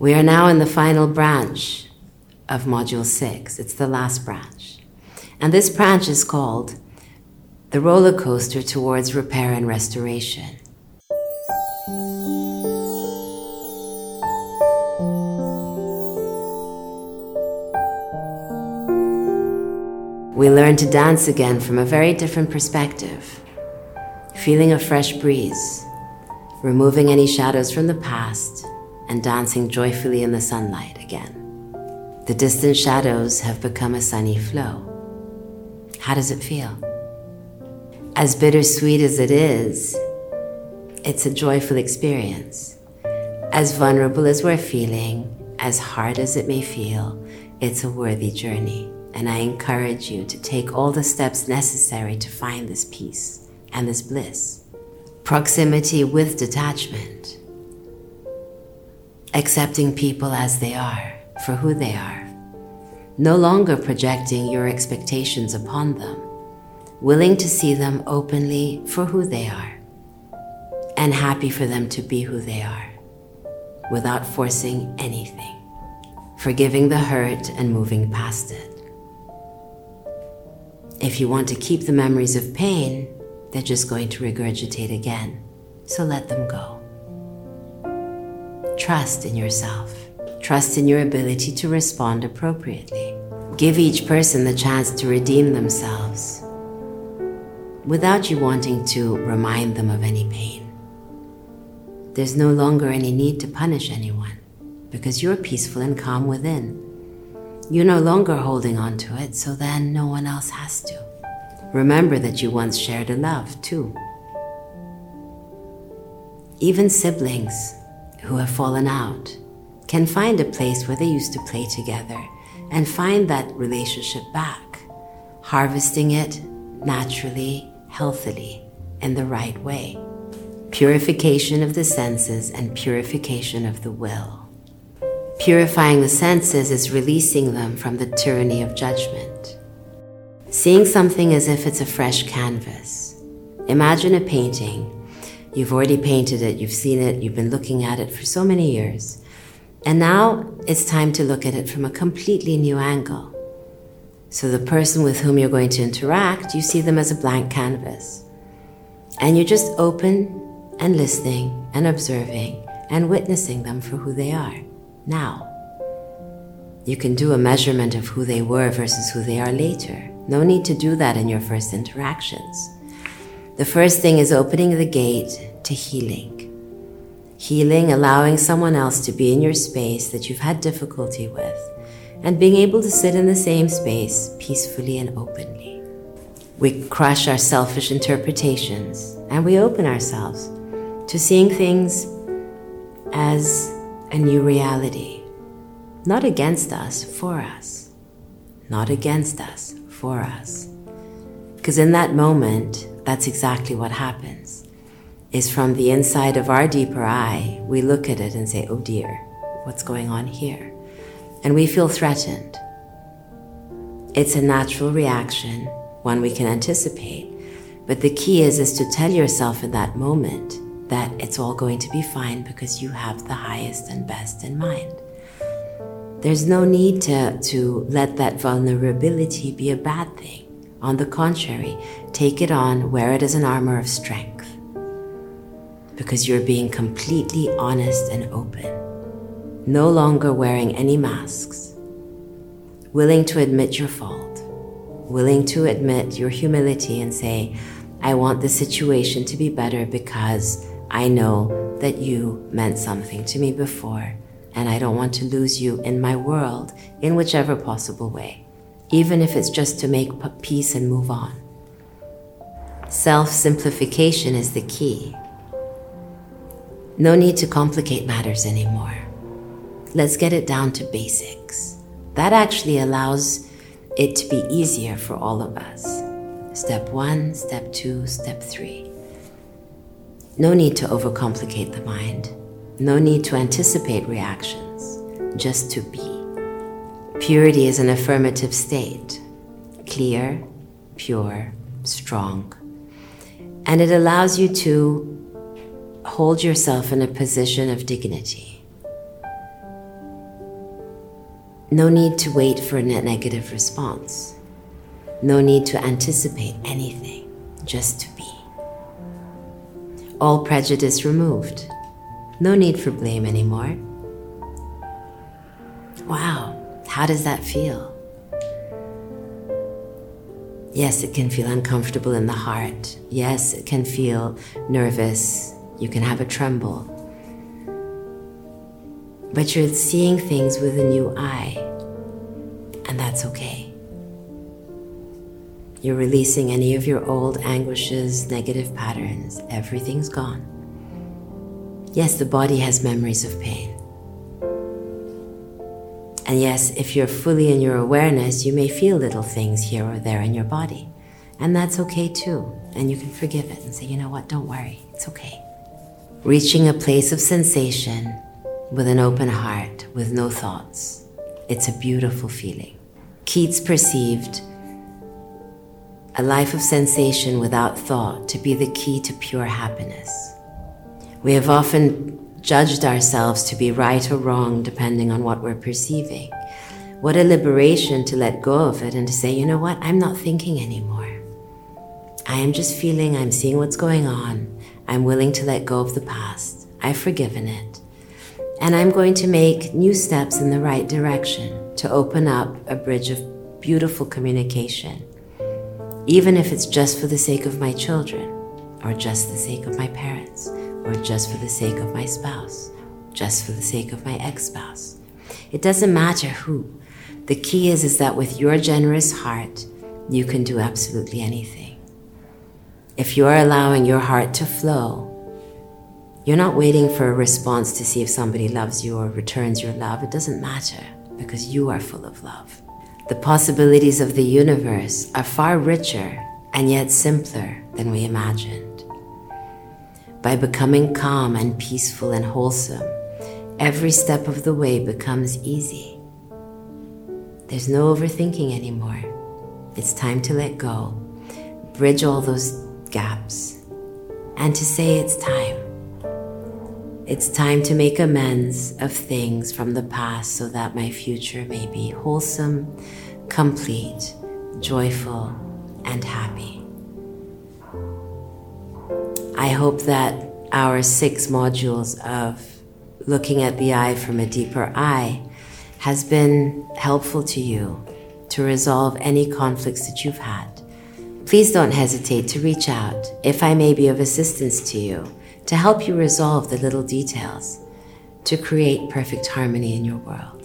We are now in the final branch of Module 6. It's the last branch. And this branch is called the roller coaster towards repair and restoration. We learn to dance again from a very different perspective, feeling a fresh breeze, removing any shadows from the past, and dancing joyfully in the sunlight again. The distant shadows have become a sunny flow. How does it feel? As bittersweet as it is, it's a joyful experience. As vulnerable as we're feeling, as hard as it may feel, it's a worthy journey. And I encourage you to take all the steps necessary to find this peace and this bliss. Proximity with detachment. Accepting people as they are, for who they are. No longer projecting your expectations upon them. Willing to see them openly for who they are. And happy for them to be who they are, without forcing anything. Forgiving the hurt and moving past it. If you want to keep the memories of pain, they're just going to regurgitate again, so let them go. Trust in yourself. Trust in your ability to respond appropriately. Give each person the chance to redeem themselves without you wanting to remind them of any pain. There's no longer any need to punish anyone because you're peaceful and calm within. You're no longer holding on to it, so then no one else has to. Remember that you once shared a love, too. Even siblings who have fallen out can find a place where they used to play together and find that relationship back, harvesting it naturally, healthily, in the right way. Purification of the senses and purification of the will. Purifying the senses is releasing them from the tyranny of judgment. Seeing something as if it's a fresh canvas. Imagine a painting. You've already painted it, you've seen it, you've been looking at it for so many years. And now it's time to look at it from a completely new angle. So the person with whom you're going to interact, you see them as a blank canvas. And you're just open and listening and observing and witnessing them for who they are. Now, you can do a measurement of who they were versus who they are later. No need to do that in your first interactions. The first thing is opening the gate to healing. Healing, allowing someone else to be in your space that you've had difficulty with, and being able to sit in the same space peacefully and openly. We crush our selfish interpretations, and we open ourselves to seeing things as a new reality, not against us, for us. Not against us, for us. Because in that moment, that's exactly what happens, is from the inside of our deeper eye, we look at it and say, oh dear, what's going on here? And we feel threatened. It's a natural reaction, one we can anticipate, but the key is to tell yourself in that moment that it's all going to be fine because you have the highest and best in mind. There's no need to let that vulnerability be a bad thing. On the contrary, take it on, wear it as an armor of strength, because you're being completely honest and open, no longer wearing any masks, willing to admit your fault, willing to admit your humility and say, I want the situation to be better because I know that you meant something to me before, and I don't want to lose you in my world in whichever possible way, even if it's just to make peace and move on. Self-simplification is the key. No need to complicate matters anymore. Let's get it down to basics. That actually allows it to be easier for all of us. Step 1, step 2, step 3. No need to overcomplicate the mind. No need to anticipate reactions, just to be. Purity is an affirmative state, clear, pure, strong. And it allows you to hold yourself in a position of dignity. No need to wait for a net negative response. No need to anticipate anything, just to be. All prejudice removed. No need for blame anymore. Wow, how does that feel? Yes, it can feel uncomfortable in the heart. Yes, it can feel nervous. You can have a tremble. But you're seeing things with a new eye, and that's okay. You're releasing any of your old anguishes, negative patterns. Everything's gone. Yes, the body has memories of pain. And yes, if you're fully in your awareness, you may feel little things here or there in your body. And that's okay too. And you can forgive it and say, you know what, don't worry, it's okay. Reaching a place of sensation with an open heart, with no thoughts. It's a beautiful feeling. Keats perceived a life of sensation without thought to be the key to pure happiness. We have often judged ourselves to be right or wrong depending on what we're perceiving. What a liberation to let go of it and to say, you know what, I'm not thinking anymore. I am just feeling, I'm seeing what's going on. I'm willing to let go of the past. I've forgiven it. And I'm going to make new steps in the right direction to open up a bridge of beautiful communication, even if it's just for the sake of my children or just the sake of my parents. Or just for the sake of my spouse, just for the sake of my ex-spouse. It doesn't matter who. The key is that with your generous heart, you can do absolutely anything. If you're allowing your heart to flow, you're not waiting for a response to see if somebody loves you or returns your love. It doesn't matter because you are full of love. The possibilities of the universe are far richer and yet simpler than we imagine. By becoming calm and peaceful and wholesome, every step of the way becomes easy. There's no overthinking anymore. It's time to let go, bridge all those gaps, and to say it's time. It's time to make amends of things from the past so that my future may be wholesome, complete, joyful, and happy. I hope that our 6 modules of looking at the eye from a deeper eye has been helpful to you to resolve any conflicts that you've had. Please don't hesitate to reach out if I may be of assistance to you to help you resolve the little details to create perfect harmony in your world.